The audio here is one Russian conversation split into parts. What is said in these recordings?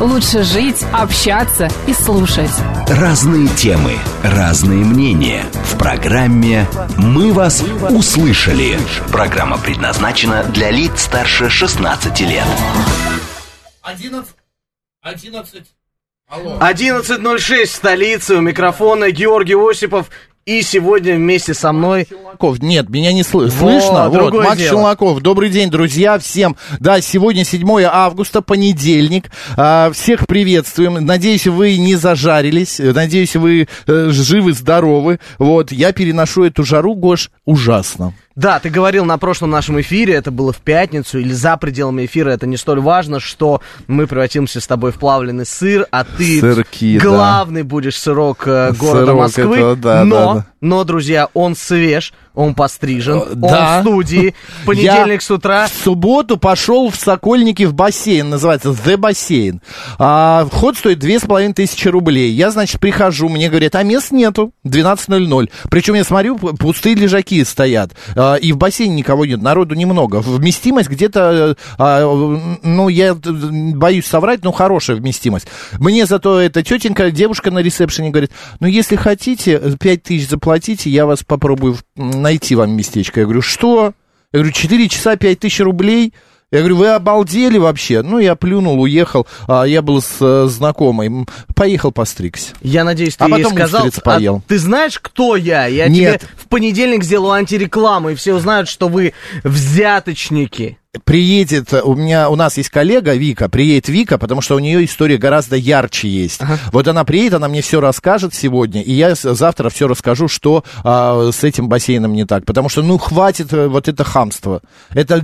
лучше жить, общаться и слушать. Разные темы, разные мнения. В программе «Мы вас услышали». Программа предназначена для лиц старше 16 лет. 11:06 в столице. У микрофона Георгий Осипов. И сегодня вместе со мной... Нет, меня не слышно. Вот, Макс Челноков. Добрый день, друзья, всем. Да, сегодня 7 августа, понедельник. Всех приветствуем. Надеюсь, вы не зажарились. Надеюсь, вы живы, здоровы. Вот, я переношу эту жару, Гош, ужасно. Да, ты говорил на прошлом нашем эфире, это было в пятницу, или за пределами эфира, это не столь важно, что мы превратимся с тобой в плавленый сыр, а ты главный будешь сырок города Москвы, это, да, но, друзья, он свеж. Он пострижен, он в студии. В понедельник с утра. В субботу пошел в Сокольники в бассейн, называется The Бассейн. Вход стоит 2500 рублей. Я, значит, прихожу, мне говорят, а мест нету, 12:00. Причем я смотрю, пустые лежаки стоят. И в бассейне никого нет, народу немного. Вместимость где-то, ну, я боюсь соврать, но хорошая вместимость. Мне зато эта тетенька, девушка на ресепшене говорит, ну, если хотите, 5000 заплатите, я вас попробую... найти вам местечко. Я говорю, что? Я говорю, 4 часа 5000 рублей. Я говорю, вы обалдели вообще? Ну, я плюнул, уехал. Я был с знакомой. Поехал постригся. Я надеюсь, ты ей сказал, поел. Ты знаешь, кто я? Я тебе в понедельник сделаю антирекламу, и все узнают, что вы взяточники. Приедет, у нас есть коллега Вика, приедет Вика, потому что у нее история гораздо ярче есть. Ага. Вот она приедет, она мне все расскажет сегодня, и я завтра все расскажу, что с этим бассейном не так. Потому что, ну, хватит вот это хамство. Это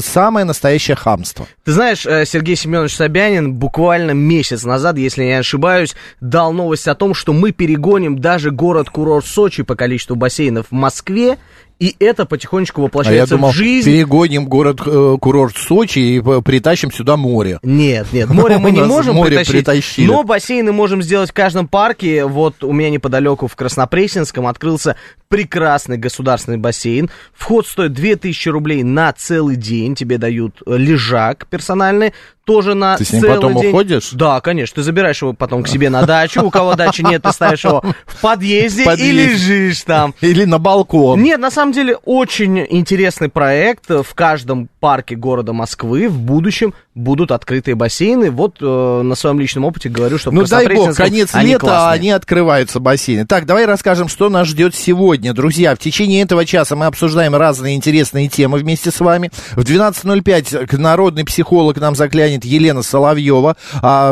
самое настоящее хамство. Ты знаешь, Сергей Семенович Собянин буквально месяц назад, если я не ошибаюсь, дал новость о том, что мы перегоним даже город-курорт Сочи по количеству бассейнов в Москве. И это потихонечку воплощается в жизнь. Перегоним город-курорт Сочи и притащим сюда море. Нет, море мы не можем притащить, но бассейны можем сделать в каждом парке. Вот у меня неподалеку в Краснопресненском открылся прекрасный государственный бассейн. Вход стоит 2000 рублей на целый день. Тебе дают лежак персональный. Тоже на целый день. Ты с ним потом уходишь? Да, конечно. Ты забираешь его потом к себе на дачу. У кого дачи нет, ты ставишь его в подъезде и лежишь там. Или на балкон. Нет, на самом деле очень интересный проект. В каждом парке города Москвы в будущем будут открытые бассейны. Вот на своем личном опыте говорю, что в Краснопресненском они классные. Ну дай бог, конец лета, а они открываются, бассейны. Так, давай расскажем, что нас ждет сегодня. Друзья, в течение этого часа мы обсуждаем разные интересные темы вместе с вами. В 12:05 народный психолог нам заглянет Елена Соловьева.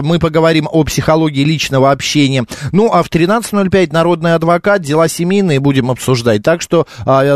Мы поговорим о психологии личного общения. Ну, а в 13:05 народный адвокат, дела семейные будем обсуждать. Так что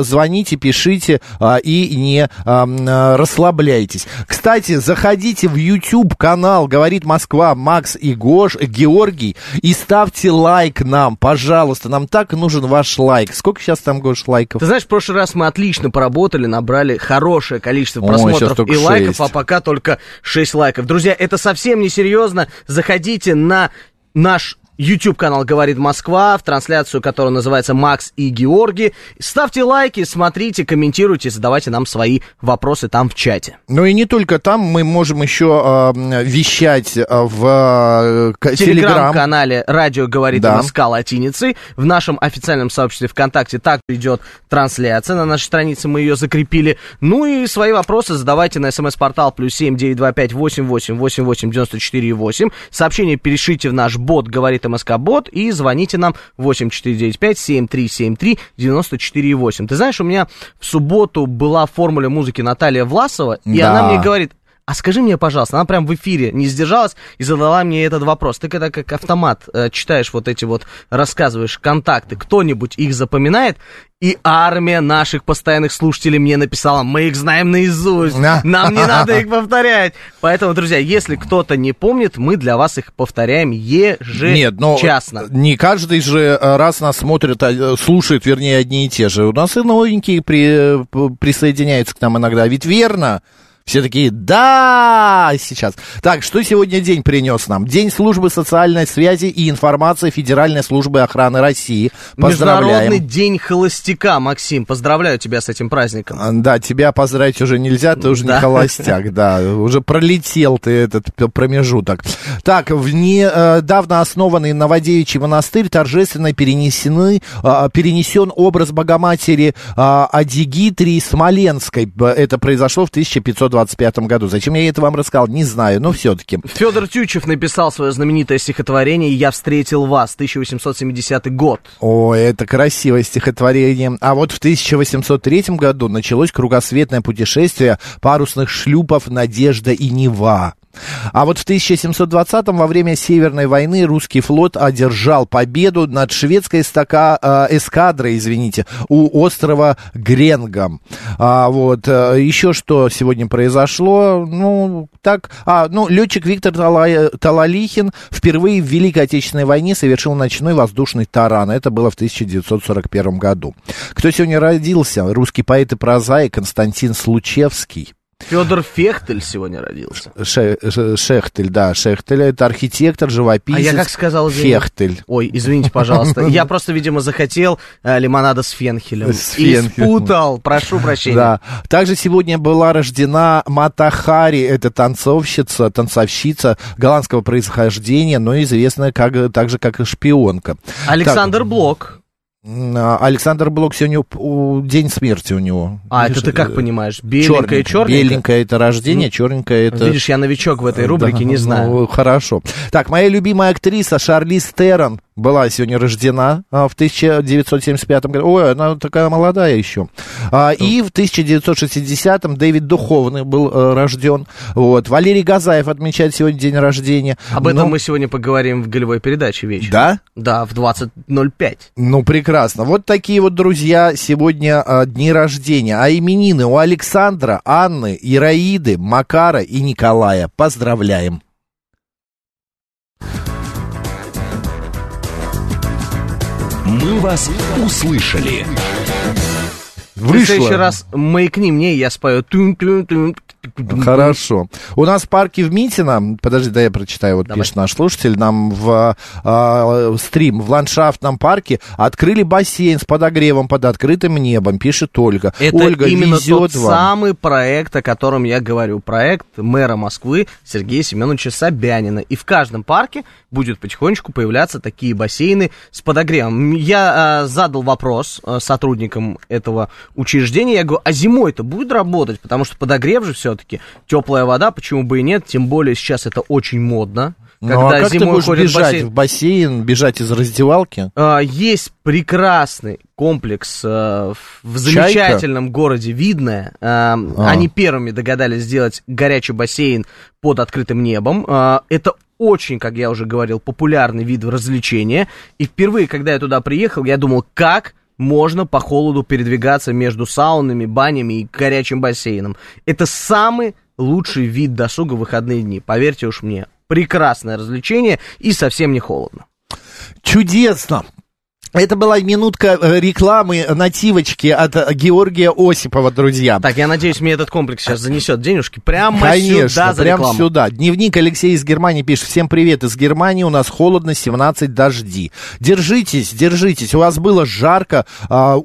звоните, пишите и не расслабляйтесь. Кстати, заходите в YouTube-канал «Говорит Москва», Макс и Георгий, и ставьте лайк нам, пожалуйста. Нам так нужен ваш лайк. Сколько сейчас там, Гош, лайков? Ты знаешь, в прошлый раз мы отлично поработали, набрали хорошее количество просмотров и лайков, 6. А пока только 6 лайков. Друзья, это совсем не серьезно. Заходите на наш YouTube-канал «Говорит Москва», в трансляцию, которая называется «Макс и Георгий». Ставьте лайки, смотрите, комментируйте, задавайте нам свои вопросы там в чате. Ну и не только там, мы можем еще вещать в Telegram-канале «Радио Говорит Москва» латиницей. В нашем официальном сообществе ВКонтакте также идет трансляция. На нашей странице мы ее закрепили. Ну и свои вопросы задавайте на СМС-портал +7 925 88 88 94 8. Сообщение перешите в наш бот «Говорит МСК-бот» и звоните нам 8495-7373-94-8. Ты знаешь, у меня в субботу была в формуле музыки Наталья Власова, и она мне говорит, а скажи мне, пожалуйста, она прям в эфире не сдержалась и задала мне этот вопрос. Ты когда как автомат читаешь вот эти вот, рассказываешь контакты, кто-нибудь их запоминает? И армия наших постоянных слушателей мне написала: мы их знаем наизусть, нам не надо их повторять. Поэтому, друзья, если кто-то не помнит, мы для вас их повторяем ежечасно. Нет, но не каждый же раз нас смотрит, слушает, вернее, одни и те же. У нас и новенькие присоединяются к нам иногда. Ведь верно? Все такие, да, сейчас. Так, что сегодня день принес нам? День службы социальной связи и информации Федеральной службы охраны России. Поздравляем. Международный день холостяка, Максим. Поздравляю тебя с этим праздником. Да, тебя поздравить уже нельзя, ты уже не холостяк, да. Уже пролетел ты этот промежуток. Так, в недавно основанный Новодевичий монастырь торжественно перенесен образ Богоматери Адигитрии Смоленской. Это произошло в 1525 году. Зачем я это вам рассказал, не знаю, но все-таки. Федор Тютчев написал свое знаменитое стихотворение «Я встретил вас», 1870 год. О, это красивое стихотворение. А вот в 1803 году началось кругосветное путешествие парусных шлюпов «Надежда» и «Нева». А вот в 1720-м во время Северной войны русский флот одержал победу над шведской эскадрой, у острова Гренгам. Вот, еще что сегодня произошло, летчик Виктор Талалихин впервые в Великой Отечественной войне совершил ночной воздушный таран. Это было в 1941 году. Кто сегодня родился? Русский поэт и прозаик Константин Случевский. Федор Фехтель сегодня родился. Шехтель, да, Шехтель. Это архитектор, живописец. А я как сказал? Фехтель. Ой, извините, пожалуйста. Я просто, видимо, захотел лимонада с фенхелем. И спутал, прошу прощения. Да. Также сегодня была рождена Мата Хари. Это танцовщица голландского происхождения, но известная также как шпионка. Александр Блок. Александр Блок сегодня день смерти у него. А, видишь, это ты как понимаешь? Беленькое, черненькое? Беленькое — это рождение, черненькое — это... Видишь, я новичок в этой рубрике, да, не знаю. Ну, хорошо. Так, моя любимая актриса Шарлиз Терон была сегодня рождена в 1975 году. Ой, она такая молодая еще. И в 1960-м Дэвид Духовный был рожден. Вот. Валерий Газаев отмечает сегодня день рождения. Об этом мы сегодня поговорим в голевой передаче вечером. Да? Да, в 20:05. Ну, прекрасно. Вот такие вот, друзья, сегодня дни рождения. А именины у Александра, Анны, Ираиды, Макара и Николая. Поздравляем. Мы вас услышали. Вышло. В следующий раз маякни мне, я спою. Хорошо. У нас в парке в Митино, подожди, да я прочитаю, вот. Давай. Пишет наш слушатель, нам в стрим, в ландшафтном парке открыли бассейн с подогревом под открытым небом, пишет Ольга. Это Ольга, именно тот самый проект, о котором я говорю, проект мэра Москвы Сергея Семеновича Собянина. И в каждом парке будет потихонечку появляться такие бассейны с подогревом. Я задал вопрос сотрудникам этого учреждения, я говорю, а зимой-то будет работать, потому что подогрев же все теплая вода, почему бы и нет, тем более сейчас это очень модно. Ну, а как ты будешь бежать в бассейн, бежать из раздевалки? Есть прекрасный комплекс в замечательном городе Видное. Они первыми догадались сделать горячий бассейн под открытым небом. Это очень, как я уже говорил, популярный вид развлечения. И впервые, когда я туда приехал, я думал, как можно по холоду передвигаться между саунами, банями и горячим бассейном. Это самый лучший вид досуга в выходные дни. Поверьте уж мне, прекрасное развлечение и совсем не холодно. Чудесно! Это была минутка рекламы нативочки от Георгия Осипова, друзья. Так, я надеюсь, мне этот комплекс сейчас занесет денежки прямо. Конечно, сюда за рекламу. Прямо сюда. Дневник Алексей из Германии пишет. Всем привет из Германии, у нас холодно, 17 дожди. Держитесь, держитесь. У вас было жарко,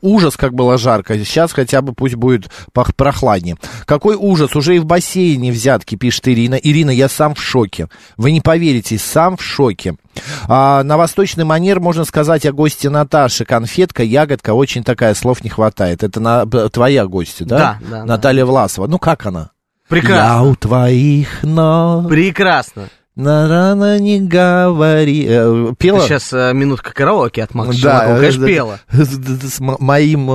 ужас, как было жарко. Сейчас хотя бы пусть будет прохладнее. Какой ужас, уже и в бассейне взятки, пишет Ирина. Ирина, я сам в шоке. Вы не поверите, сам в шоке. На восточный манер можно сказать о гости Наташи. Конфетка, ягодка, очень такая, слов не хватает. Это твоя гостья, да? Да, Наталья Власова. Ну, как она? Прекрасно. Я у твоих ног. Прекрасно. На рано не говори. Пела. Ты сейчас минутка караоке от Макса Челлакова, конечно, пела. С моим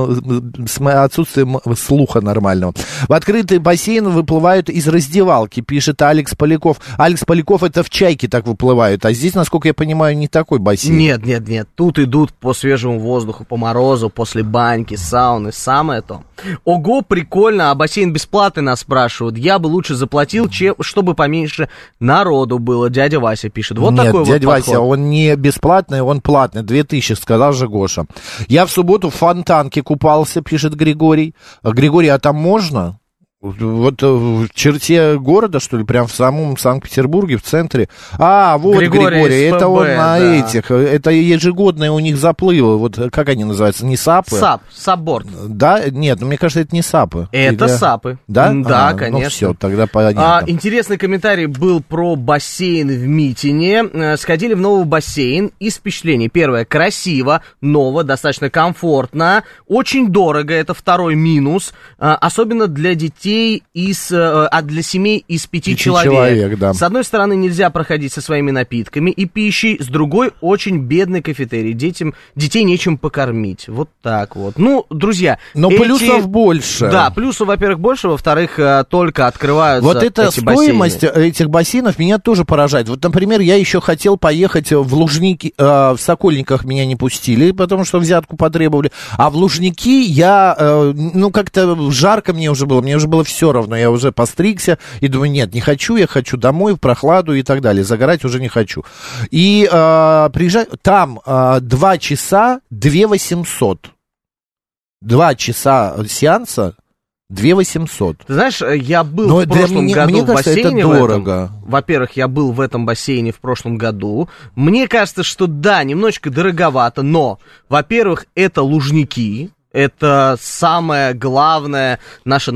отсутствием слуха нормального. В открытый бассейн выплывают из раздевалки, пишет Алекс Поляков. Алекс Поляков, это в Чайке так выплывают, а здесь, насколько я понимаю, не такой бассейн. Нет. Тут идут по свежему воздуху, по морозу, после баньки, сауны, самое то. Ого, прикольно, а бассейн бесплатный, нас спрашивают. Я бы лучше заплатил, чтобы поменьше народу было. Дядя Вася пишет. Вот такой вот подход. Нет, дядя Вася, он не бесплатный, он платный. 2000, сказал же Гоша. Я в субботу в фонтанке купался, пишет Григорий. Григорий, а там можно? Вот в черте города, что ли, прям в самом Санкт-Петербурге, в центре. А, вот Григорий, это он на этих, это ежегодные у них заплывы, вот как они называются, не сапы? Сапборд. Да, нет, мне кажется, это не сапы. Это сапы. Да? Да, конечно. Ну все, тогда понятно. Интересный комментарий был про бассейн в Митине. Сходили в новый бассейн, из впечатлений. Первое, красиво, ново, достаточно комфортно, очень дорого, это второй минус, особенно для детей. Для семей из 5 человек. Да. С одной стороны, нельзя проходить со своими напитками и пищей, с другой, очень бедный кафетерий. Детей нечем покормить. Вот так вот. Ну, друзья... Но плюсов больше. Да, плюсов, во-первых, больше, во-вторых, только открываются эти бассейны. Вот эта стоимость этих бассейнов меня тоже поражает. Вот, например, я еще хотел поехать в Лужники, в Сокольниках меня не пустили, потому что взятку потребовали, а в Лужники я, как-то жарко мне уже было все равно, я уже постригся и думаю, нет, не хочу, я хочу домой, в прохладу и так далее, загорать уже не хочу. И приезжаю, там 2 часа 2800, 2 часа сеанса 2800. Ты знаешь, я был в прошлом году мне кажется, в бассейне. Это дорого. Во-первых, я был в этом бассейне в прошлом году. Мне кажется, что да, немножечко дороговато, но, во-первых, это Лужники. Это самое главное наше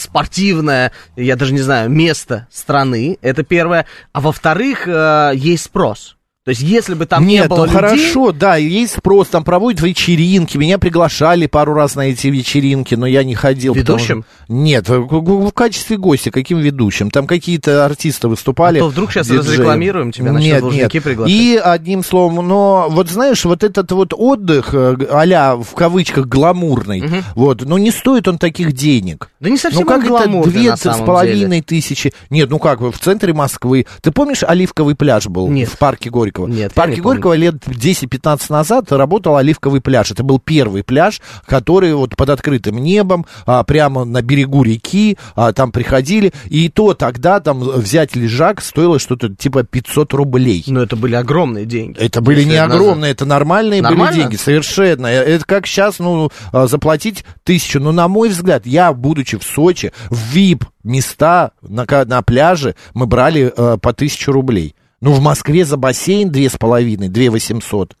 спортивное, я даже не знаю, место страны. Это первое. А во-вторых, есть спрос. То есть, если бы там не было людей... Нет, ну хорошо, да, есть спрос, там проводят вечеринки, меня приглашали пару раз на эти вечеринки, но я не ходил. Ведущим? Нет, в качестве гостя, каким ведущим? Там какие-то артисты выступали. А то вдруг сейчас разрекламируем тебя, начнут Лужники приглашать. И одним словом, но вот знаешь, вот этот вот отдых, а-ля, в кавычках, гламурный, угу. Не стоит он таких денег. Да не совсем он гламурный, на самом деле. 2500. Нет, в центре Москвы. Ты помнишь, Оливковый пляж был? Нет. В парке Горького? Нет, в парке Горького лет 10-15 назад работал Оливковый пляж. Это был первый пляж, который под открытым небом, прямо на берегу реки, там приходили. И то тогда там взять лежак стоило что-то типа 500 рублей. Но это были огромные деньги. Это были не огромные, это нормальные были деньги, совершенно. Это как сейчас, заплатить 1000. Но, на мой взгляд, я, будучи в Сочи, в VIP-места на пляже мы брали по 1000 рублей. В Москве за бассейн 2,5, 2,800,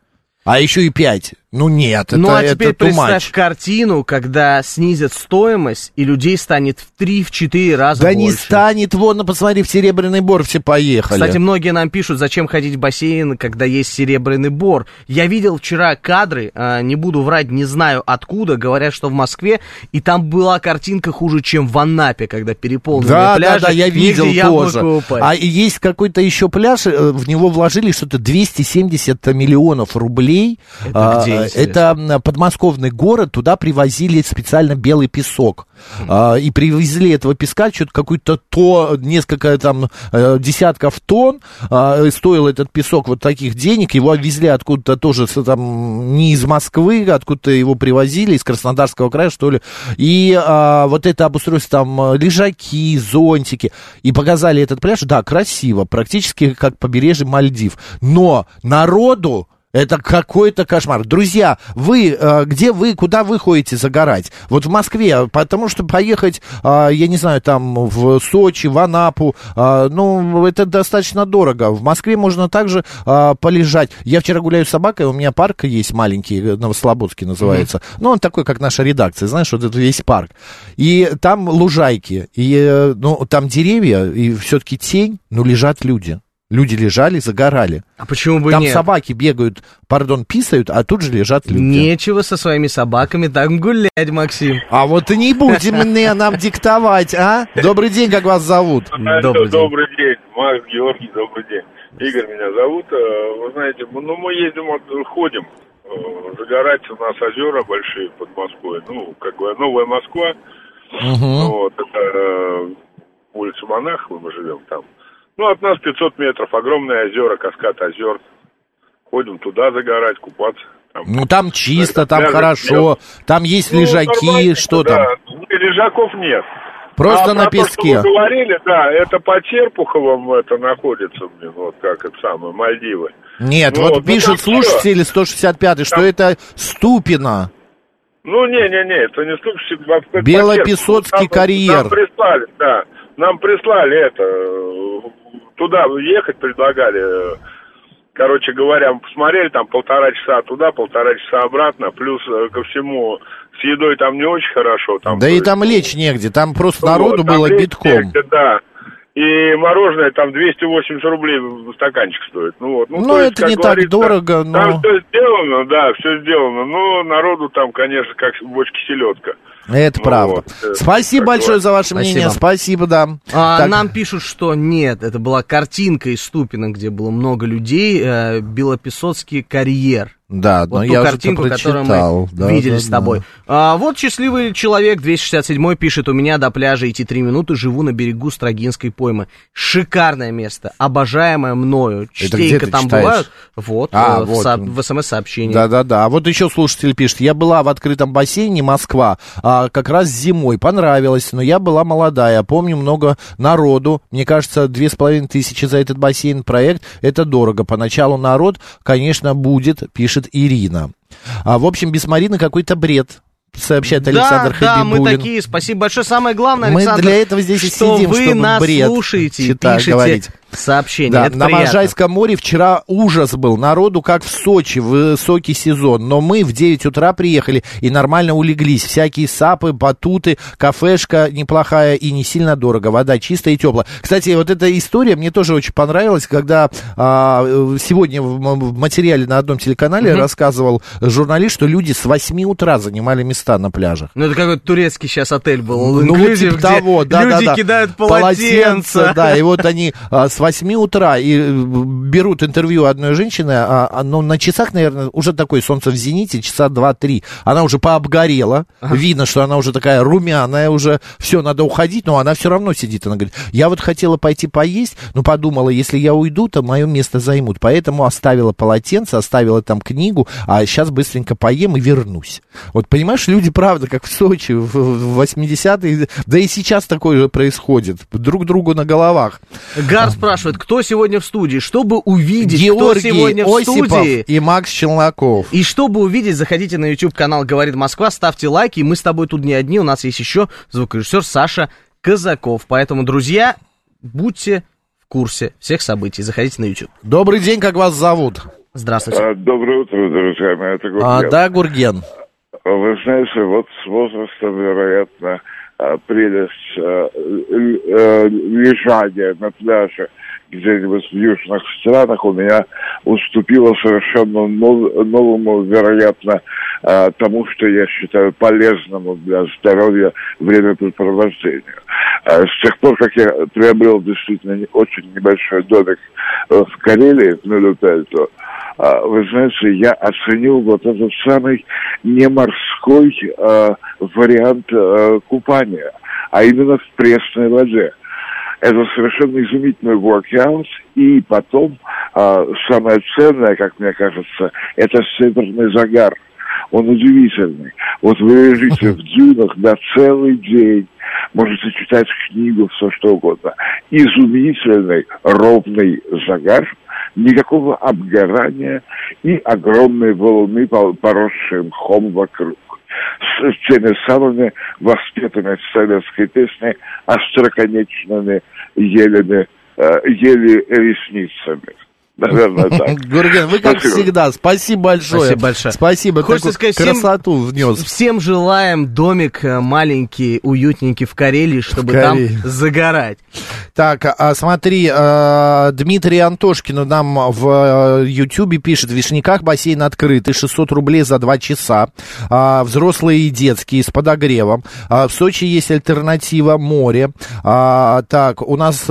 а еще и 5. Нет, это too much. А теперь представь картину, когда снизят стоимость, и людей станет в 3-4 раза больше. Да не станет, посмотри, в Серебряный Бор все поехали. Кстати, многие нам пишут, зачем ходить в бассейн, когда есть Серебряный Бор. Я видел вчера кадры, не буду врать, не знаю откуда, говорят, что в Москве, и там была картинка хуже, чем в Анапе, когда переполнены пляжи. Да, я видел тоже. А есть какой-то еще пляж, в него вложили что-то 270 миллионов рублей. Это где? Это подмосковный город, туда привозили специально белый песок. И привезли этого песка, что-то какую-то несколько там десятков тонн. Стоил этот песок таких денег. Его везли откуда-то тоже там, не из Москвы, откуда-то его привозили, из Краснодарского края, что ли. И это обустройство, там лежаки, зонтики. И показали этот пляж, да, красиво, практически как побережье Мальдив. Но народу это какой-то кошмар. Друзья, куда вы ходите загорать? В Москве, потому что поехать, я не знаю, там в Сочи, в Анапу, это достаточно дорого. В Москве можно также полежать. Я вчера гуляю с собакой, у меня парк есть маленький, Новослободский называется. Mm-hmm. Он такой, как наша редакция, знаешь, это весь парк. И там лужайки, и там деревья, и все-таки тень, лежат люди. Люди лежали, загорали. А почему бы там нет? Там собаки бегают, пардон, писают, а тут же лежат люди. Нечего со своими собаками там гулять, Максим. А вот и не будем нам диктовать, а? Добрый день, как вас зовут? Добрый день, Макс, Георгий, добрый день. Игорь меня зовут. Вы знаете, ну мы ездим, ходим. Загорать у нас озера большие под Москвой. Ну, как бы Новая Москва. Вот, это улица Монахова, мы живем там. Ну, от нас 500 метров, огромные озера, каскад озер. Ходим туда загорать, купаться. Там, ну, там чисто, там хорошо, нет. Там есть лежаки, что да. Там? Лежаков нет. Просто на песке. То, что вы говорили, да, это по Черпуховым это находится, блин, вот как это самое, Мальдивы. Нет, вот пишут слушатели 165-й, что это Ступина. Ну, не-не-не, это не Ступина. Белопесоцкий карьер. Нам прислали, да. Нам прислали это, туда ехать предлагали, короче говоря, мы посмотрели, там 1,5 часа туда, 1,5 часа обратно, плюс ко всему, с едой там не очень хорошо. Там, да и там лечь негде, там просто народу там было битком. Негде, да. И мороженое там 280 рублей стаканчик стоит. Ну, вот. Ну, то это есть, не так дорого, но... Там все сделано, да, все сделано. Но народу там, конечно, как в бочке селедка. Это правда. Вот. Спасибо большое за ваше мнение. Спасибо, да. Нам пишут, что нет, это была картинка из Ступина, где было много людей. Белопесоцкий карьер. Да, вот но ту я картинку, уже которую мы видели с тобой. Вот счастливый человек, 267-й, пишет: у меня до пляжа идти 3 минуты, живу на берегу Строгинской поймы. Шикарное место, обожаемое мною. Частенько там читаешь? Бывают. Вот, вот. В смс-сообщении. Да-да-да. А вот еще слушатель пишет: я была в открытом бассейне Москва, как раз зимой, понравилось, но я была молодая, помню много народу. Мне кажется, 2500 за этот бассейн проект, это дорого. Поначалу народ, конечно, будет, пишет Ирина. В общем, без Марины какой-то бред, сообщает Александр Хабибулин. Мы такие, спасибо большое. Самое главное, Александр, мы для этого здесь и сидим, вы нас слушаете и пишете сообщения. Да, на Можайском море вчера ужас был. Народу, как в Сочи, высокий сезон. Но мы в 9 утра приехали и нормально улеглись. Всякие сапы, батуты, кафешка неплохая и не сильно дорого. Вода чистая и теплая. Кстати, вот эта история мне тоже очень понравилась, когда сегодня в материале на одном телеканале рассказывал журналист, что люди с 8 утра занимали места на пляжах. Ну, это какой-то турецкий сейчас отель был. Ну, вот типа того. Люди кидают полотенца. Да, и вот они с 8 утра и берут интервью одной женщины, но на часах, наверное, уже такое солнце в зените, часа 2-3. Она уже пообгорела, видно, что она уже такая румяная, уже все, надо уходить, но она все равно сидит. Она говорит, я вот хотела пойти поесть, но подумала, если я уйду, то мое место займут. Поэтому оставила полотенце, оставила там книгу, а сейчас быстренько поем и вернусь. Вот понимаешь, люди, правда, как в Сочи, в 80-е, да и сейчас такое же происходит. Друг другу на головах. Гар спрашивает, кто сегодня в студии, чтобы увидеть, Георгий кто сегодня в Осипов студии. И Макс Челноков. И чтобы увидеть, заходите на YouTube-канал «Говорит Москва», ставьте лайки, мы с тобой тут не одни, у нас есть еще звукорежиссер Саша Казаков. Поэтому, друзья, будьте в курсе всех событий, заходите на YouTube. Добрый день, как вас зовут? Здравствуйте. Доброе утро, друзья мои, это Гурген. Да, Гурген. Вы знаете, вот с возрастом, вероятно, прелесть лежания на пляже где-нибудь в южных странах у меня уступила совершенно новому, вероятно, тому, что я считаю полезному для здоровья времяпрепровождению. С тех пор, как я приобрел действительно очень небольшой домик в Карелии, в Мелютельту, вы знаете, я оценил вот этот самый не морской вариант купания, а именно в пресной воде. Это совершенно изумительный воркаут, и потом самое ценное, как мне кажется, это северный загар. Он удивительный. Вот вы лежите в дюнах на целый день, можете читать книгу, все что угодно. Изумительный ровный загар, никакого обгорания и огромные валуны, поросшие мхом вокруг. С теми самыми воспетыми в советской песне остроконечными елями, ели ресницами. Наверное, так. Георгий, вы как всегда, спасибо большое. Спасибо большое. Спасибо, хочется сказать, красоту внес. Всем желаем домик маленький, уютненький в Карелии, чтобы там загорать. Так, смотри, Дмитрий Антошкин нам в Ютьюбе пишет: в Вишняках бассейн открытый, 600 рублей за 2 часа, взрослые и детские, с подогревом. В Сочи есть альтернатива — море. Так, у нас...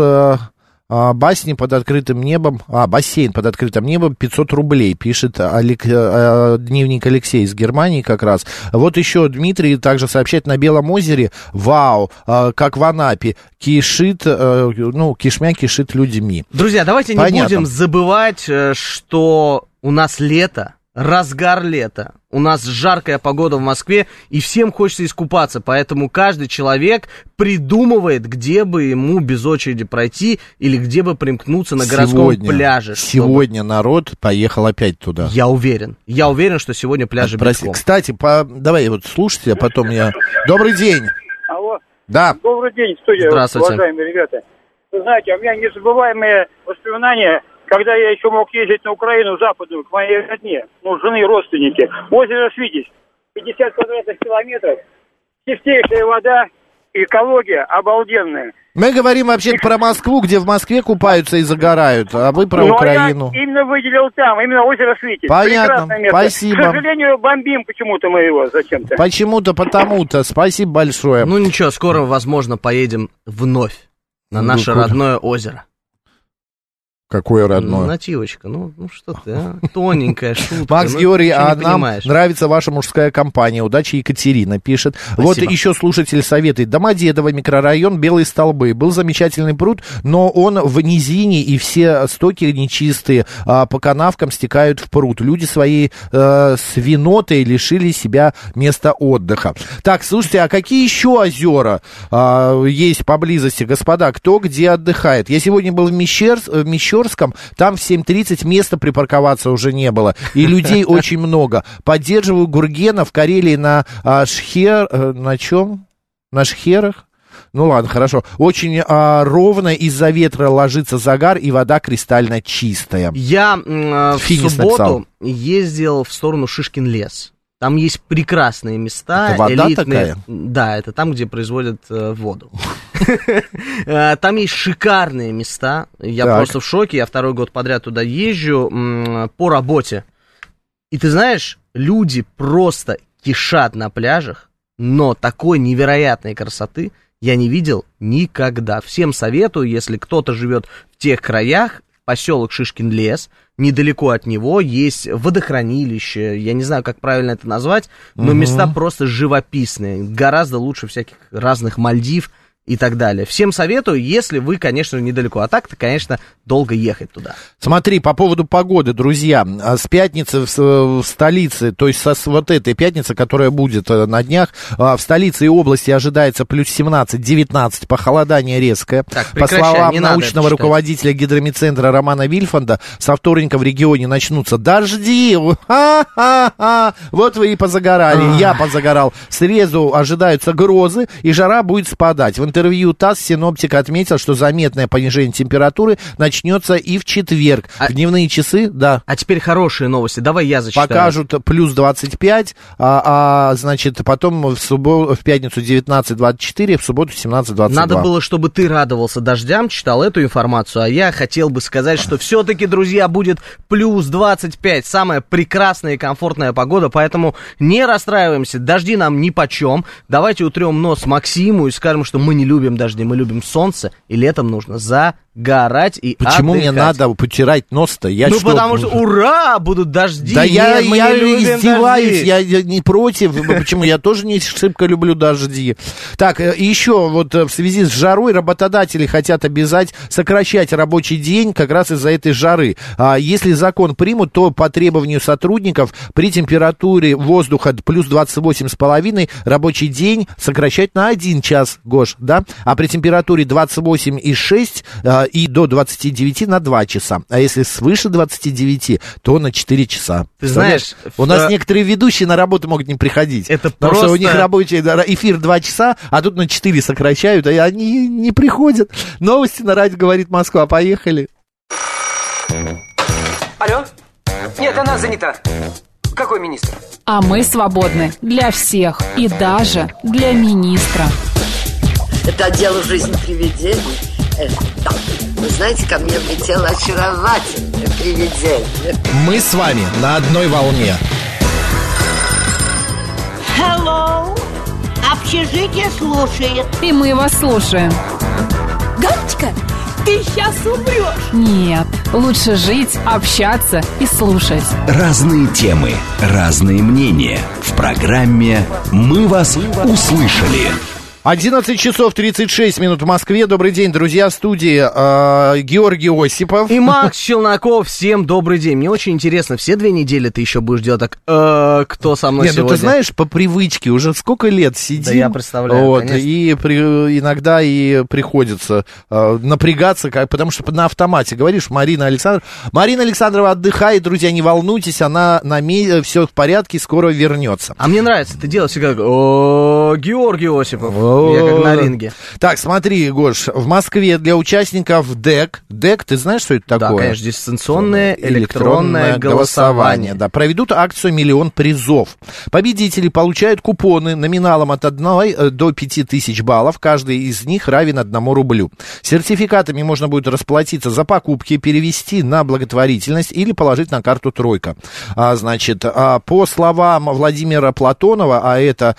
басни под открытым небом, бассейн под открытым небом, 500 рублей, пишет дневник Алексей из Германии как раз. Вот еще Дмитрий также сообщает: на Белом озере, вау, как в Анапе, кишмя кишит людьми. Друзья, давайте не будем забывать, что у нас лето, разгар лета. У нас жаркая погода в Москве, и всем хочется искупаться, поэтому каждый человек придумывает, где бы ему без очереди пройти или где бы примкнуться на городском пляже. Сегодня народ поехал опять туда. Я уверен, что сегодня пляжи битком. Кстати, давай вот слушайте, а потом я... Добрый день! Алло! Да! Добрый день, студия, уважаемые ребята! Вы знаете, у меня незабываемые воспоминания... Когда я еще мог ездить на Украину западную, к моей родне, жены, родственники. Озеро Свитязь, 50 квадратных километров, чистейшая вода, экология обалденная. Мы говорим вообще-то про Москву, где в Москве купаются и загорают, а вы про Украину. Я именно выделил там, именно озеро Свитязь. Понятно, спасибо. К сожалению, бомбим почему-то мы его зачем-то. Почему-то, потому-то, спасибо большое. Ничего, скоро, возможно, поедем вновь на наше родное озеро. Какое родное? Нативочка, что ты, тоненькая шутка. Макс, Георгий, а нам нравится ваша мужская компания. Удачи, Екатерина, пишет. Спасибо. Вот еще слушатель советует. Домодедово, микрорайон, Белые Столбы. Был замечательный пруд, но он в низине, и все стоки нечистые по канавкам стекают в пруд. Люди своей свинотой лишили себя места отдыха. Так, слушайте, а какие еще озера есть поблизости, господа? Кто где отдыхает? Я сегодня был в Мещерске. Там в 7:30 места припарковаться уже не было. И людей очень много. Поддерживаю Гургена. В Карелии на Шхерах. Ладно, хорошо. Очень ровно из-за ветра ложится загар, и вода кристально чистая. Я в субботу ездил в сторону Шишкин лес. Там есть прекрасные места. Это вода элитные, такая? Да, это там, где производят воду. Там есть шикарные места. Я просто в шоке. Я 2-й год подряд туда езжу по работе. И ты знаешь, люди просто кишат на пляжах, но такой невероятной красоты я не видел никогда. Всем советую, если кто-то живет в тех краях, поселок Шишкин лес, недалеко от него есть водохранилище, я не знаю, как правильно это назвать, но места просто живописные, гораздо лучше всяких разных Мальдив и так далее. Всем советую, если вы, конечно, недалеко. А так-то, конечно, долго ехать туда. Смотри, по поводу погоды, друзья. С пятницы в столице, то есть вот этой пятницы, которая будет на днях, в столице и области ожидается плюс 17-19, похолодание резкое. Так, по словам научного руководителя гидромедцентра Романа Вильфанда, со вторника в регионе начнутся дожди. Вот вы и позагорали, я позагорал. В среду ожидаются грозы, и жара будет спадать. В интервью ТАСС синоптик отметил, что заметное понижение температуры начнется и в четверг. В дневные часы, да. А теперь хорошие новости. Давай я зачитаю. Покажут плюс 25, значит, потом в пятницу 19-24, в субботу 17-22. Надо было, чтобы ты радовался дождям, читал эту информацию, а я хотел бы сказать, что все-таки, друзья, будет плюс 25. Самая прекрасная и комфортная погода, поэтому не расстраиваемся. Дожди нам нипочем. Давайте утрем нос Максиму и скажем, что мы не любим дожди, мы любим солнце, и летом нужно загорать и отдыхать. Почему мне надо потирать нос-то? Потому что, ура, будут дожди! Да я издеваюсь, я не против. Почему? Я тоже не шибко люблю дожди. Так, еще вот в связи с жарой работодатели хотят обязать сокращать рабочий день как раз из-за этой жары. Если закон примут, то по требованию сотрудников при температуре воздуха плюс 28,5 рабочий день сокращать на 1 час, Гош, да? А при температуре 28,6 и до 29 на 2 часа. А если свыше 29, то на 4 часа. Ты знаешь, у нас некоторые ведущие на работу могут не приходить. Это потому что у них рабочий эфир 2 часа, а тут на 4 сокращают, и они не приходят. Новости на радио «Говорит Москва». Поехали. Алло? Нет, она занята. Какой министр? А мы свободны для всех и даже для министра. Это отдел жизни привидений. Да. Вы знаете, ко мне влетело очаровательное привидение. Мы с вами на одной волне. Hello. Общежитие слушает. И мы вас слушаем. Галочка, ты сейчас умрешь. Нет, лучше жить, общаться и слушать. Разные темы, разные мнения. В программе «Мы вас услышали». 11 часов 36 минут в Москве. Добрый день, друзья, в студии Георгий Осипов. И Макс Челноков. Всем добрый день. Мне очень интересно, все две недели ты еще будешь делать так, кто со мной сегодня? Нет, ну ты знаешь, по привычке уже сколько лет сидим. Да, я представляю, вот, и иногда и приходится напрягаться, потому что на автомате говоришь: Марина Александрова. Марина Александрова отдыхает, друзья, не волнуйтесь, она на месте, все в порядке, скоро вернется. А мне нравится, ты делаешь всегда Георгий Осипов. Я как на ринге. Так, смотри, Гош, в Москве для участников ДЭК. ДЭК, ты знаешь, что это такое? Да, конечно, дистанционное электронное голосование. Да, проведут акцию «Миллион призов». Победители получают купоны номиналом от 1 до 5 тысяч баллов. Каждый из них равен 1 рублю. Сертификатами можно будет расплатиться за покупки, перевести на благотворительность или положить на карту «Тройка». Значит, по словам Владимира Платонова, а это,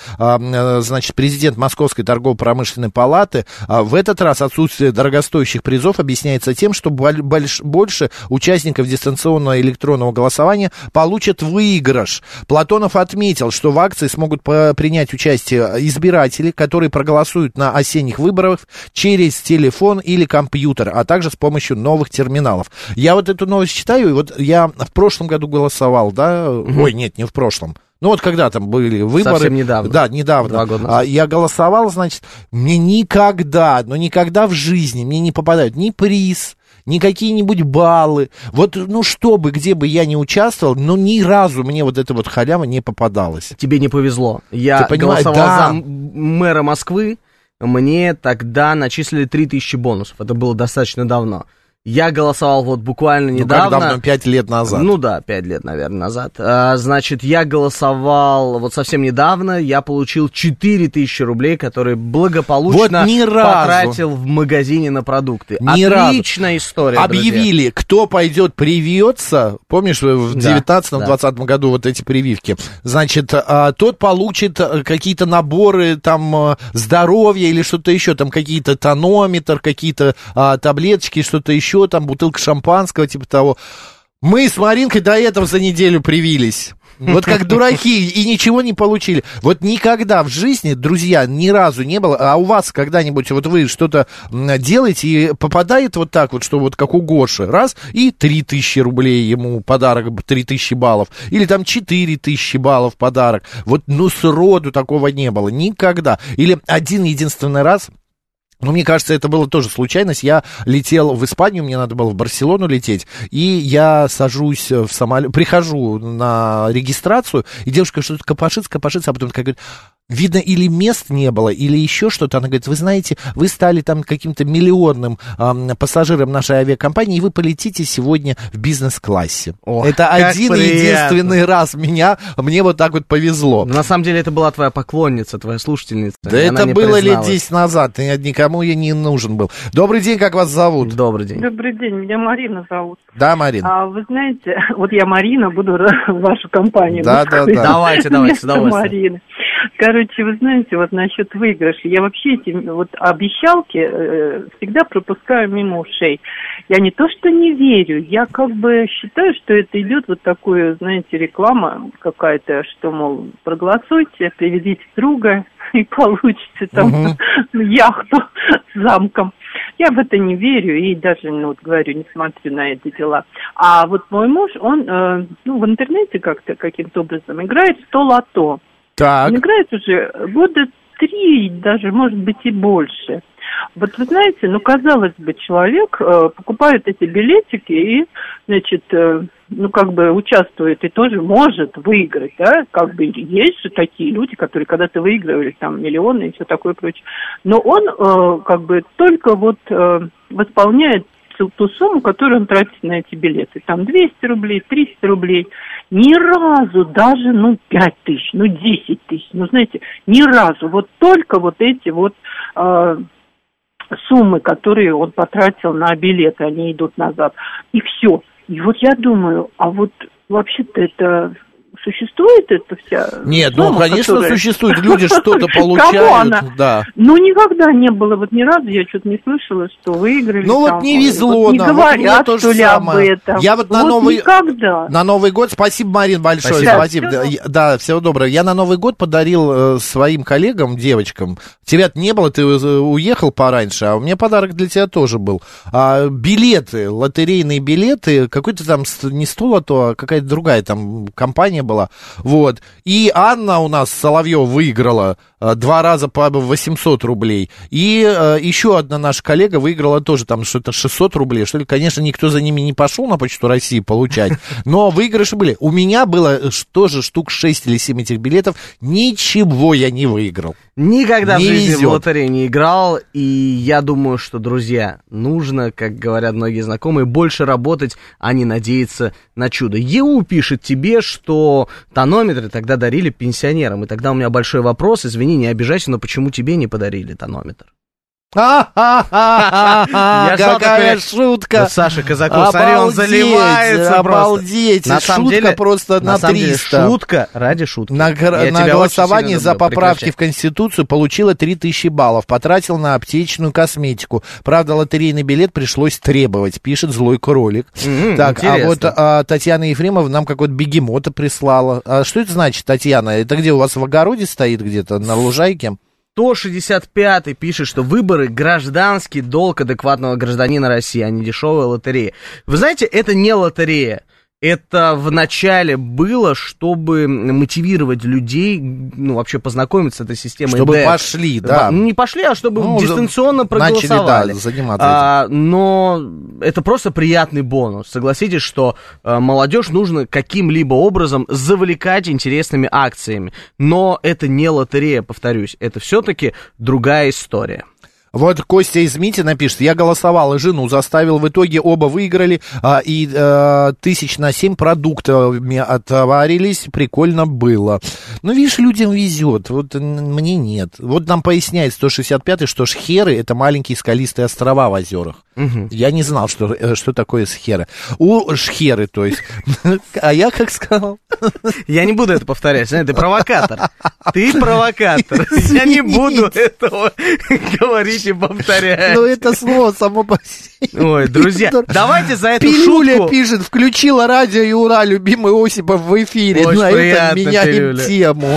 значит, президент Московской торгово-промышленной палаты, в этот раз отсутствие дорогостоящих призов объясняется тем, что больше участников дистанционного электронного голосования получат выигрыш. Платонов отметил, что в акции смогут принять участие избиратели, которые проголосуют на осенних выборах через телефон или компьютер, а также с помощью новых терминалов. Я вот эту новость читаю, и вот я в прошлом году голосовал, да? Ой, нет, не в прошлом. Ну вот когда там были выборы. Совсем недавно. Да, недавно. 2 года назад. Я голосовал, значит, мне никогда, но никогда в жизни мне не попадают ни приз, ни какие-нибудь баллы. Вот, ну, что бы, где бы я не участвовал, но ни разу мне вот эта вот халява не попадалась. Тебе не повезло. Я голосовал за мэра Москвы, мне тогда начислили 3000 бонусов. Это было достаточно давно. Я голосовал вот буквально недавно. Ну, как давно? 5 лет назад. Ну да, 5 лет, наверное, назад. Значит, я голосовал вот совсем недавно. Я получил 4000 рублей, которые благополучно вот потратил в магазине на продукты. Ни Отличная разу. История, объявили, друзья. Кто пойдет привьется. Помнишь, в 19-м, да, 20-м году вот эти прививки. Значит, тот получит какие-то наборы там здоровья или что-то еще. Там какие-то тонометр, какие-то таблеточки, что-то еще. Там бутылка шампанского, типа того. Мы с Маринкой до этого за неделю привились. Вот как дураки, и ничего не получили. Вот никогда в жизни, друзья, ни разу не было. А у вас когда-нибудь, вот вы что-то делаете, и попадает вот так вот, что вот как у Гоши, раз, и 3000 рублей ему подарок, 3000 баллов, или там 4000 баллов подарок. Вот, ну, сроду такого не было, никогда. Или один-единственный раз. Ну, мне кажется, это была тоже случайность. Я летел в Испанию, мне надо было в Барселону лететь, и я сажусь в самолет, прихожу на регистрацию, и девушка что-то копошится, а потом такая говорит: видно, или мест не было, или еще что-то. Она говорит: вы знаете, вы стали там каким-то миллионным пассажиром нашей авиакомпании, и вы полетите сегодня в бизнес-классе. О, это один и единственный раз мне вот так вот повезло. Но на самом деле это была твоя поклонница, твоя слушательница. Да, это было лет 10 назад, никому я не нужен был. Добрый день, как вас зовут? Добрый день. Добрый день, меня Марина зовут. Да, Марина. Вы знаете, вот я, Марина, буду в вашу компанию. Да. Давайте, с удовольствием. Короче, вы знаете, вот насчет выигрышей, я вообще эти вот обещалки всегда пропускаю мимо ушей. Я не то что не верю, я как бы считаю, что это идет вот такую, знаете, реклама какая-то, что, мол, проголосуйте, приведите друга и получите там яхту с замком. Я в это не верю и даже, ну, вот говорю, не смотрю на эти дела. А вот мой муж, он ну, в интернете как-то каким-то образом играет в то лото. Так. Он играет уже года 3, даже, может быть, и больше. Вот вы знаете, ну, казалось бы, человек покупает эти билетики и, значит, ну, как бы участвует и тоже может выиграть, да, как бы есть же такие люди, которые когда-то выигрывали там миллионы и все такое прочее. Но он как бы только вот восполняет вычислил ту сумму, которую он тратит на эти билеты. Там 200 рублей, 300 рублей. Ни разу даже, 5 тысяч, 10 тысяч, знаете, ни разу. Вот только вот эти вот суммы, которые он потратил на билеты, они идут назад. И все. И вот я думаю, а вот вообще-то это... Существует эта вся Нет, сумма, конечно, которая... существует. Люди что-то получают. Да. Никогда не было, ни разу я что-то не слышала, что выиграли. Не везло нам. Говорят, что ли, об этом. Я на Новый год... Спасибо, Марин, большое. Спасибо. Да, всего доброго. Я на Новый год подарил своим коллегам, девочкам. Тебя-то не было, ты уехал пораньше, а у меня подарок для тебя тоже был. Билеты, лотерейные билеты, какой-то там, не стул, а какая-то другая там компания была. Вот. И Анна у нас, Соловьева, выиграла 2 раза по 800 рублей. И еще одна наша коллега выиграла тоже там что-то 600 рублей. Что ли, конечно, никто за ними не пошел на Почту России получать, но выигрыши были. У меня было тоже штук 6 или 7 этих билетов. Ничего я не выиграл. Никогда в жизни в лотерею не играл. И я думаю, что, друзья, нужно, как говорят многие знакомые, больше работать, а не надеяться на чудо. ЕУ пишет тебе, что тонометры тогда дарили пенсионерам. И тогда у меня большой вопрос, извини, не обижайся, но почему тебе не подарили тонометр? Какая шутка! Саша Казаков, смотри, он заливается. Обалдеть! Шутка просто на 300. Шутка ради шутки. На голосовании за поправки в Конституцию получила 3000 баллов. Потратил на аптечную косметику. Правда, лотерейный билет пришлось требовать, пишет злой кролик. Так, а вот Татьяна Ефремова нам какой-то бегемота прислала. Что это значит, Татьяна? Это где у вас в огороде стоит где-то, на лужайке? 165-й пишет, что выборы — гражданский долг адекватного гражданина России, а не дешевая лотерея. Вы знаете, это не лотерея. Это вначале было, чтобы мотивировать людей, вообще познакомиться с этой системой. Чтобы пошли, да. Не пошли, а чтобы дистанционно проголосовали. Начали, заниматься этим. Но это просто приятный бонус. Согласитесь, что молодежь нужно каким-либо образом завлекать интересными акциями. Но это не лотерея, повторюсь. Это все-таки другая история. Вот Костя из Митина пишет: я голосовал и жену заставил, в итоге оба выиграли, и 7 тысяч продуктами отоварились, прикольно было. Видишь, людям везет, вот мне нет. Вот нам поясняет 165-й, что шхеры — это маленькие скалистые острова в озерах. Угу. Я не знал, что такое шхеры. Шхеры, то есть. А я как сказал? Я не буду это повторять, ты провокатор. Ты провокатор. Я не буду этого говорить и повторять. Это слово само по себе. Ой, друзья, давайте за эту шутку... Пилюля пишет: включила радио и ура, любимый Осипов в эфире. Очень приятно, Пилюля. На этом меняем тему.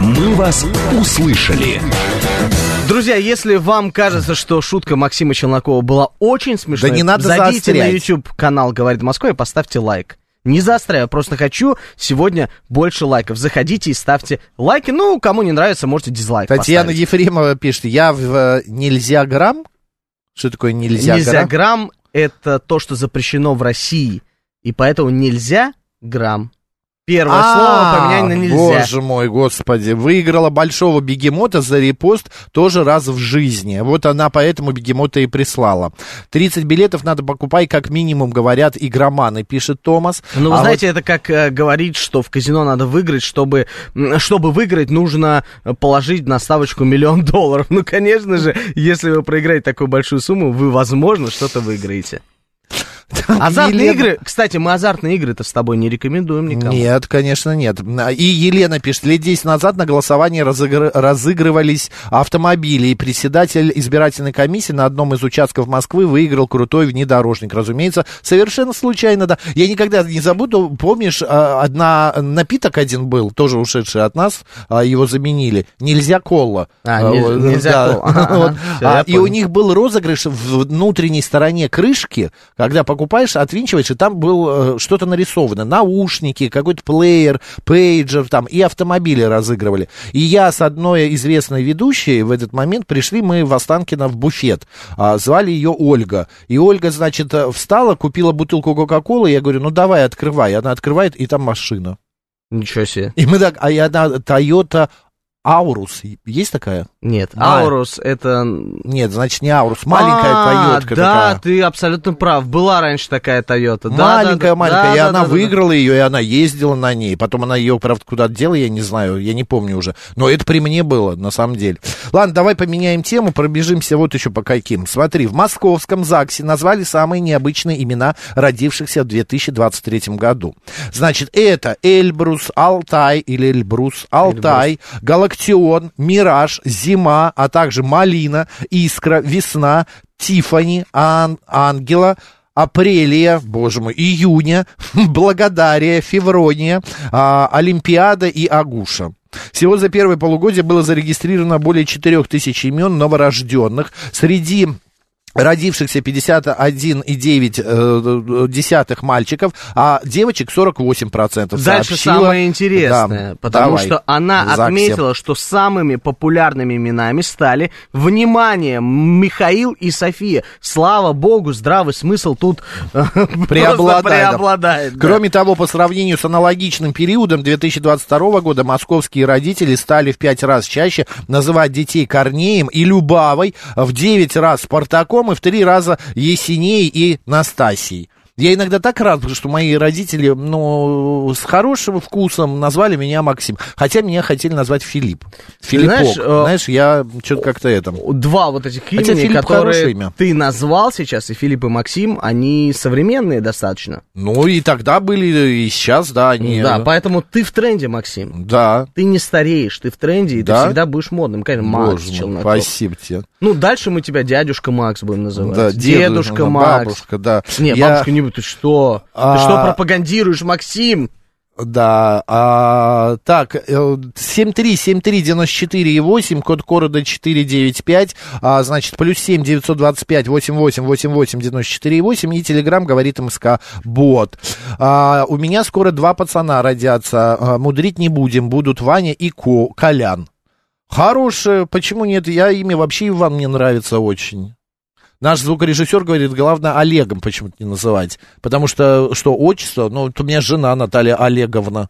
Мы вас услышали. Друзья, если вам кажется, что шутка Максима Челнокова была очень смешной, да не надо зайдите на YouTube-канал «Говорит Москва» и поставьте лайк. Не заостряю, просто хочу сегодня больше лайков. Заходите и ставьте лайки. Кому не нравится, можете дизлайк Татьяна поставить. Ефремова пишет: я в нельзяграм. Что такое нельзяграм? Нельзяграм — это то, что запрещено в России. И поэтому нельзяграм. Первое слово поменяй на нельзя. Боже мой, господи. Выиграла большого бегемота за репост тоже раз в жизни. Вот она поэтому бегемота и прислала. 30 билетов надо покупать, как минимум, говорят игроманы, пишет Томас. Вы знаете, это как говорить, что в казино надо выиграть, чтобы выиграть, нужно положить на ставочку $1 000 000. Конечно же, если вы проиграете такую большую сумму, вы, возможно, что-то выиграете. Азартные игры, кстати, мы азартные игры-то с тобой не рекомендуем никому. Нет, конечно, нет. И Елена пишет: лет 10 назад на голосовании разыгрывались автомобили, и председатель избирательной комиссии на одном из участков Москвы выиграл крутой внедорожник, разумеется, совершенно случайно, да. Я никогда не забуду, помнишь, напиток один был, тоже ушедший от нас, его заменили, нельзя кола. И у них был розыгрыш в внутренней стороне крышки, когда покупаешь, отвинчиваешь, и там было что-то нарисовано. Наушники, какой-то плеер, пейджер, там, и автомобили разыгрывали. И я с одной известной ведущей в этот момент, пришли мы в Останкино в буфет. Звали ее Ольга. И Ольга, значит, встала, купила бутылку кока-колы, я говорю: давай, открывай. Она открывает, и там машина. Ничего себе. И мы так, и она Toyota Аурус. Есть такая? Нет, Аурус это... Нет, значит не Аурус, маленькая Тойотка. Да, такая. Ты абсолютно прав, была раньше такая Тойота. Маленькая, и она выиграла ее, и она ездила на ней. Потом она ее, правда, куда-то дела, я не знаю, я не помню уже. Но это при мне было, на самом деле. Ладно, давай поменяем тему, пробежимся вот еще по каким. Смотри, в московском ЗАГСе назвали самые необычные имена родившихся в 2023 году. Значит, это Эльбрус, Алтай, Галактион, Мираж, Зима, а также Малина, Искра, Весна, Тиффани, Ангела, Апрелия, боже мой, Июня, Благодария, Феврония, Олимпиада и Агуша. Всего за первое полугодие было зарегистрировано более 4000 имен новорожденных. Среди родившихся 51,9 мальчиков, а девочек 48%. Дальше самое интересное, да, потому что она отметила, что самыми популярными именами стали, внимание, Михаил и София. Слава богу, здравый смысл тут преобладает. Да. Кроме того, по сравнению с аналогичным периодом 2022 года, московские родители стали в 5 раз чаще называть детей Корнеем и Любавой, в 9 раз Спартаком, и в 3 раза Есеней и Настасьей. Я иногда так рад, что мои родители, с хорошим вкусом назвали меня Максим. Хотя меня хотели назвать Филипп. Филиппок. Знаешь, я что-то как-то это... Два вот этих имени, которые ты назвал сейчас, и Филипп, и Максим, они современные достаточно. Ну, и тогда были, и сейчас, да, они... Да, поэтому ты в тренде, Максим. Да. Ты не стареешь, ты в тренде, и ты всегда будешь модным. Конечно, Макс Челноков. Спасибо тебе. Ну, дальше мы тебя дядюшка Макс будем называть. Да, дедушка Макс. Бабушка, да. Не, бабушка не... Ты что? Ты что пропагандируешь, Максим? Да, так, 7373948, код города 495, значит, +7 925 88 88 94 8, и Telegram говорит МСК бот. У меня скоро 2 пацана родятся, мудрить не будем, будут Ваня и Колян. Хорошее, почему нет? Я имя вообще Иван мне нравится очень. Наш звукорежиссер говорит, главное, Олегом почему-то не называть. Потому что отчество, у меня жена Наталья Олеговна.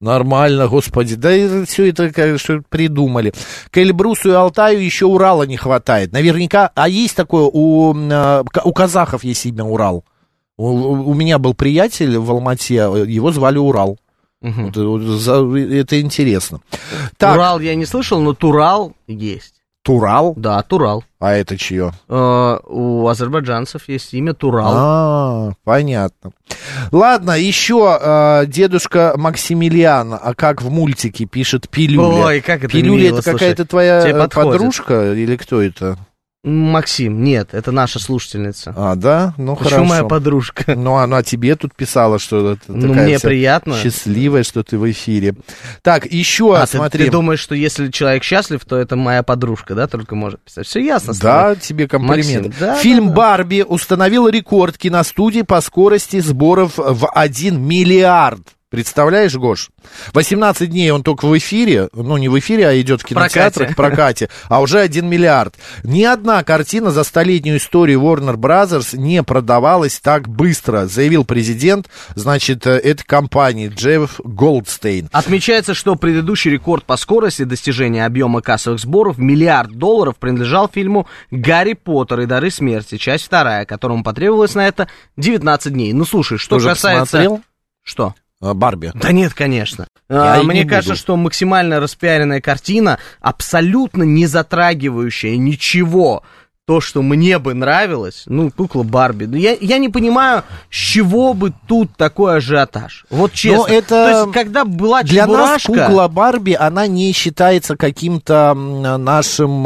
Нормально, господи, да и все это, конечно, придумали. К Эльбрусу и Алтаю еще Урала не хватает. Наверняка, а есть такое, у казахов есть имя Урал. У меня был приятель в Алмате, его звали Урал. Угу. Это интересно. Так. Урал я не слышал, но Турал есть. Турал? Да, Турал. А это чье? У азербайджанцев есть имя Турал. Понятно. Ладно, еще дедушка Максимилиан, а как в мультике, пишет Пилюля. Ой, как это Пилюля мило, это какая-то твоя подружка или кто это? Максим, нет, это наша слушательница. А, да? Ну, хорошо. Почему моя подружка? Ну, она тебе тут писала, что ты такая мне приятно. Счастливая, что ты в эфире. Так, еще, смотри. Ты думаешь, что если человек счастлив, то это моя подружка, да, только может писать? Все ясно. Да, тебе комплимент. Да, фильм «Барби» установил рекорд киностудии по скорости сборов в 1 миллиард. Представляешь, Гош? 18 дней он только в эфире, не в эфире, а идет в кинотеатрах, в прокате, а уже 1 миллиард. Ни одна картина за столетнюю историю Warner Brothers не продавалась так быстро, заявил президент, значит, этой компании Джефф Голдстейн. Отмечается, что предыдущий рекорд по скорости достижения объема кассовых сборов $1 миллиард принадлежал фильму «Гарри Поттер и дары смерти», часть 2, которому потребовалось на это 19 дней. Ну, слушай, что уже касается... Посмотрел? Что? Барби. Да нет, конечно. Мне кажется, что максимально распиаренная картина, абсолютно не затрагивающая ничего, то, что мне бы нравилось, кукла Барби. Я не понимаю, с чего бы тут такой ажиотаж. Вот честно. То есть, когда была Чебурашка... Для нас кукла Барби, она не считается каким-то нашим,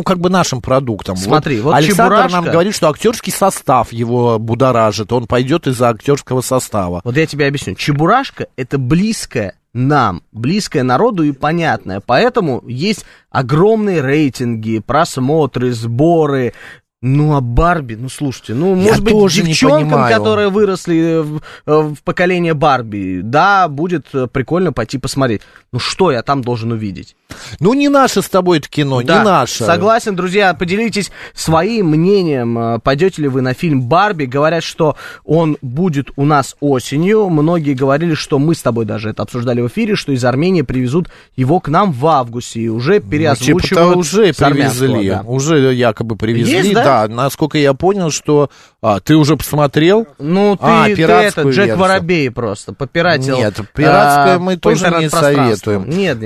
нашим продуктом. Смотри, вот Александр Чебурашка... нам говорит, что актерский состав его будоражит, он пойдет из-за актерского состава. Вот я тебе объясню. Чебурашка — это близкая нам, близкое народу и понятное. Поэтому есть огромные рейтинги, просмотры, сборы, Ну, а Барби, ну, слушайте, ну, может быть, девчонкам, которые выросли в поколение Барби, да, будет прикольно пойти посмотреть. Ну, что я там должен увидеть? Ну, не наше с тобой это кино, да, не наше. Согласен, друзья, поделитесь своим мнением, пойдете ли вы на фильм «Барби». Говорят, что он будет у нас осенью. Многие говорили, что мы с тобой даже это обсуждали в эфире, что из Армении привезут его к нам в августе. И уже переозвучивают, ну, типа, уже привезли, да. Уже якобы привезли. Есть, да? Да, насколько я понял, что... ты уже посмотрел? Ну, ты Джек Воробей просто, попиратил. Нет, пиратское мы тоже не советуем. Нет.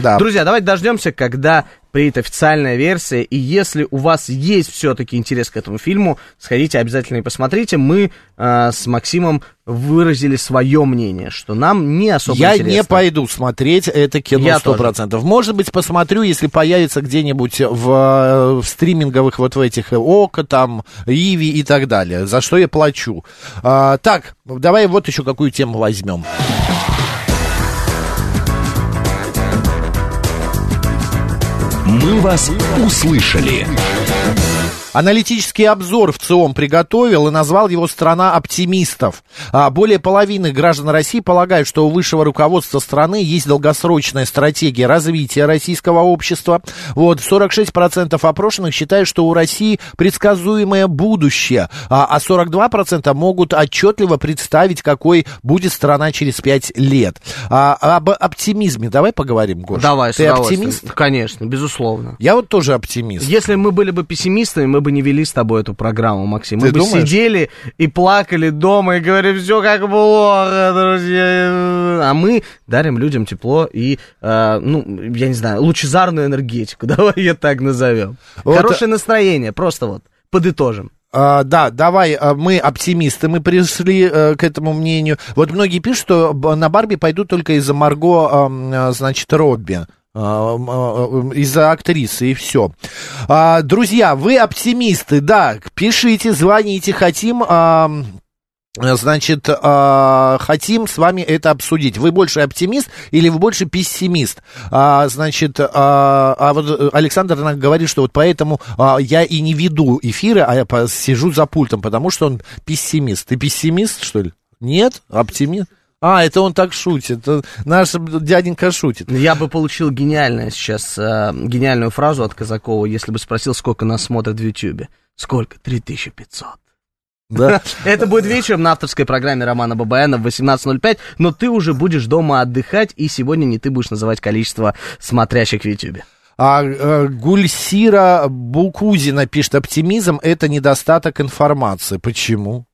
Да. Друзья, давайте дождемся, когда приедет официальная версия, и если у вас есть все-таки интерес к этому фильму, сходите обязательно и посмотрите. Мы с Максимом выразили свое мнение, что нам не особо интересно. Я не пойду смотреть это кино 100%. Тоже. Может быть, посмотрю, если появится где-нибудь в стриминговых вот в этих ОКО, там, Иви и так далее, за что я плачу. Так, давай вот еще какую тему возьмем. Мы вас услышали. Аналитический обзор в ЦИОМ приготовил и назвал его «Страна оптимистов». Более половины граждан России полагают, что у высшего руководства страны есть долгосрочная стратегия развития российского общества. Вот, 46% опрошенных считают, что у России предсказуемое будущее, а 42% могут отчетливо представить, какой будет страна через 5 лет. Об оптимизме давай поговорим, Гоша. Давай, с удовольствием. Ты оптимист? Конечно, безусловно. Я вот тоже оптимист. Если мы были бы пессимистами, мы бы не вели с тобой эту программу, Максим. Мы бы сидели и плакали дома и говорили, все как плохо, друзья. А мы дарим людям тепло и, я не знаю, лучезарную энергетику, давай ее так назовем. Вот. Хорошее настроение, просто вот подытожим. Да, давай, мы оптимисты, мы пришли к этому мнению. Вот многие пишут, что на Барби пойдут только из-за Марго, значит, Робби. Из-за актрисы, и все. Друзья, вы оптимисты, да, пишите, звоните, хотим с вами это обсудить. Вы больше оптимист или вы больше пессимист? Вот Александр говорит, что вот поэтому я и не веду эфиры, а я сижу за пультом, потому что он пессимист. Ты пессимист, что ли? Нет? Оптимист? Это он так шутит. Наш дяденька шутит. Я бы получил гениальную фразу от Казакова, если бы спросил, сколько нас смотрят в Ютьюбе. Сколько? 3500. Да. Это будет вечером на авторской программе Романа Бабаяна в 18:05, но ты уже будешь дома отдыхать, и сегодня не ты будешь называть количество смотрящих в Ютьюбе. Гульсира Букузина пишет, оптимизм – это недостаток информации. Почему?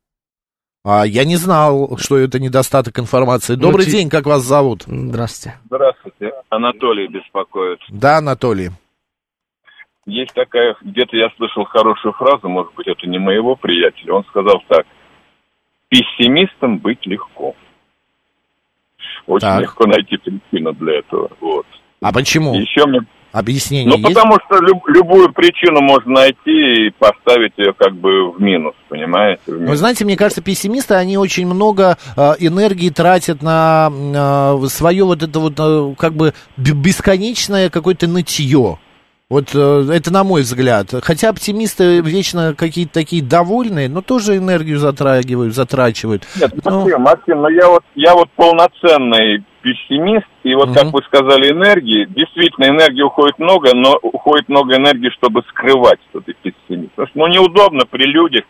Я не знал, что это недостаток информации. Добрый день, как вас зовут? Здравствуйте. Здравствуйте, Анатолий беспокоит. Да, Анатолий. Есть такая, где-то я слышал хорошую фразу, может быть, это не моего приятеля. Он сказал так: пессимистом быть легко. Очень так. Легко найти причину для этого. Вот. А почему? Еще мне... Объяснение есть? Потому что любую причину можно найти и поставить ее как бы в минус, понимаете? Вы знаете, мне кажется, пессимисты, они очень много энергии тратят на свое вот это вот как бы бесконечное какое-то нытье. Вот это на мой взгляд. Хотя оптимисты вечно какие-то такие довольные, но тоже энергию затрачивают. Нет, Максим, но я вот полноценный пессимист, и вот как вы сказали, энергии, действительно, энергии уходит много, но уходит много энергии, чтобы скрывать, что ты пессимист. Потому что неудобно при людях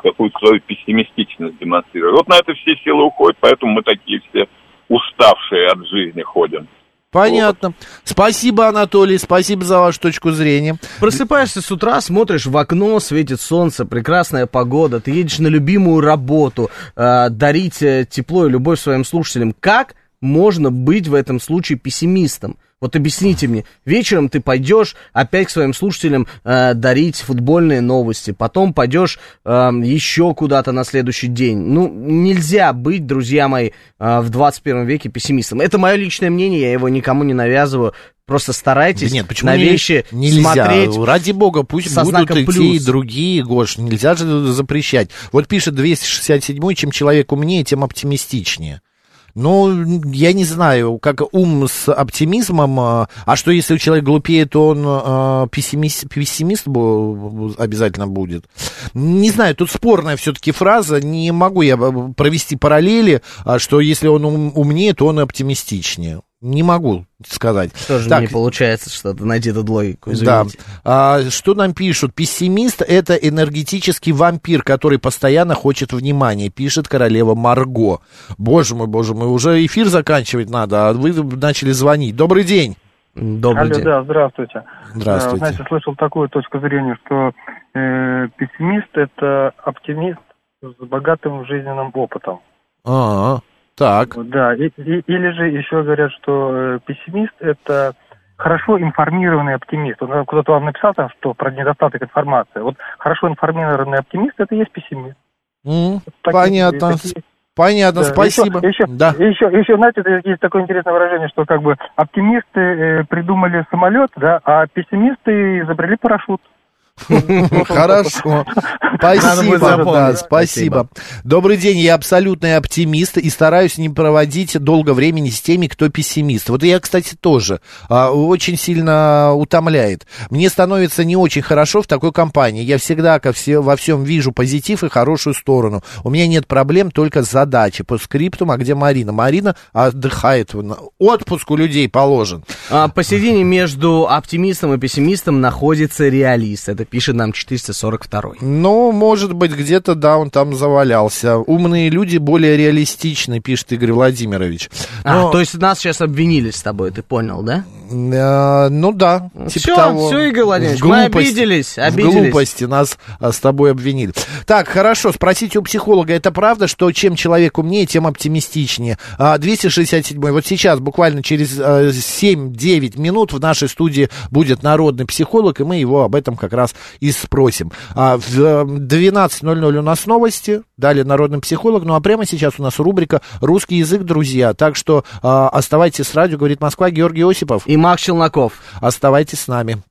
какую-то свою пессимистичность демонстрировать. Вот на это все силы уходят, поэтому мы такие все уставшие от жизни ходим. Понятно. Спасибо, Анатолий, спасибо за вашу точку зрения. Просыпаешься с утра, смотришь в окно, светит солнце, прекрасная погода, ты едешь на любимую работу, дарить тепло и любовь своим слушателям. Как можно быть в этом случае пессимистом? Вот объясните мне, вечером ты пойдешь опять к своим слушателям дарить футбольные новости, потом пойдешь еще куда-то на следующий день. Ну, нельзя быть, друзья мои, в 21 веке пессимистом. Это мое личное мнение, я его никому не навязываю. Просто старайтесь на вещи смотреть. Ради бога, пусть будут и те, и другие, Гош, нельзя же запрещать. Вот пишет 267-й, чем человек умнее, тем оптимистичнее. Ну, я не знаю, как ум с оптимизмом. А что, если человек глупее, то он пессимист обязательно будет? Не знаю, тут спорная все-таки фраза. Не могу я провести параллели, что если он умнее, то он оптимистичнее. Не могу сказать. Тоже так, не получается что-то найти эту логику, извините. Да. Что нам пишут? Пессимист – это энергетический вампир, который постоянно хочет внимания, пишет королева Марго. Боже мой, уже эфир заканчивать надо, а вы начали звонить. Добрый день. Добрый день. Да, здравствуйте. Здравствуйте. Знаете, слышал такую точку зрения, что пессимист – это оптимист с богатым жизненным опытом. А-а-а. Так. Да, или же еще говорят, что пессимист – это хорошо информированный оптимист. Он кто-то вам написал, там, что про недостаток информации. Вот хорошо информированный оптимист – это и есть пессимист. Понятно. Понятно, да. Спасибо. Еще, знаете, есть такое интересное выражение, что как бы оптимисты придумали самолет, да, а пессимисты изобрели парашют. Хорошо. Спасибо. Добрый день, я абсолютный оптимист и стараюсь не проводить долго времени с теми, кто пессимист. Вот я, кстати, тоже. Очень сильно утомляет. Мне становится не очень хорошо в такой компании. Я всегда во всем вижу позитив и хорошую сторону. У меня нет проблем, только задачи. По скриптум, а где Марина? Марина отдыхает. Отпуск у людей положен. Посередине между оптимистом и пессимистом находится реалист. Это пишет нам 442-й. Ну, может быть, где-то, да, он там завалялся. Умные люди более реалистичны, пишет Игорь Владимирович. Но... то есть нас сейчас обвинили с тобой, ты понял, да? Ну да. Все, Игорь Владимирович, мы обиделись. В глупости нас с тобой обвинили. Так, хорошо, спросите у психолога, это правда, что чем человек умнее, тем оптимистичнее? 267-й, вот сейчас, буквально через 7-9 минут в нашей студии будет народный психолог, и мы его об этом как раз и спросим. В 12:00 у нас новости, далее народный психолог, ну а прямо сейчас у нас рубрика «Русский язык, друзья». Так что оставайтесь с радио, говорит Москва, Георгий Осипов. И Макс Челноков. Оставайтесь с нами.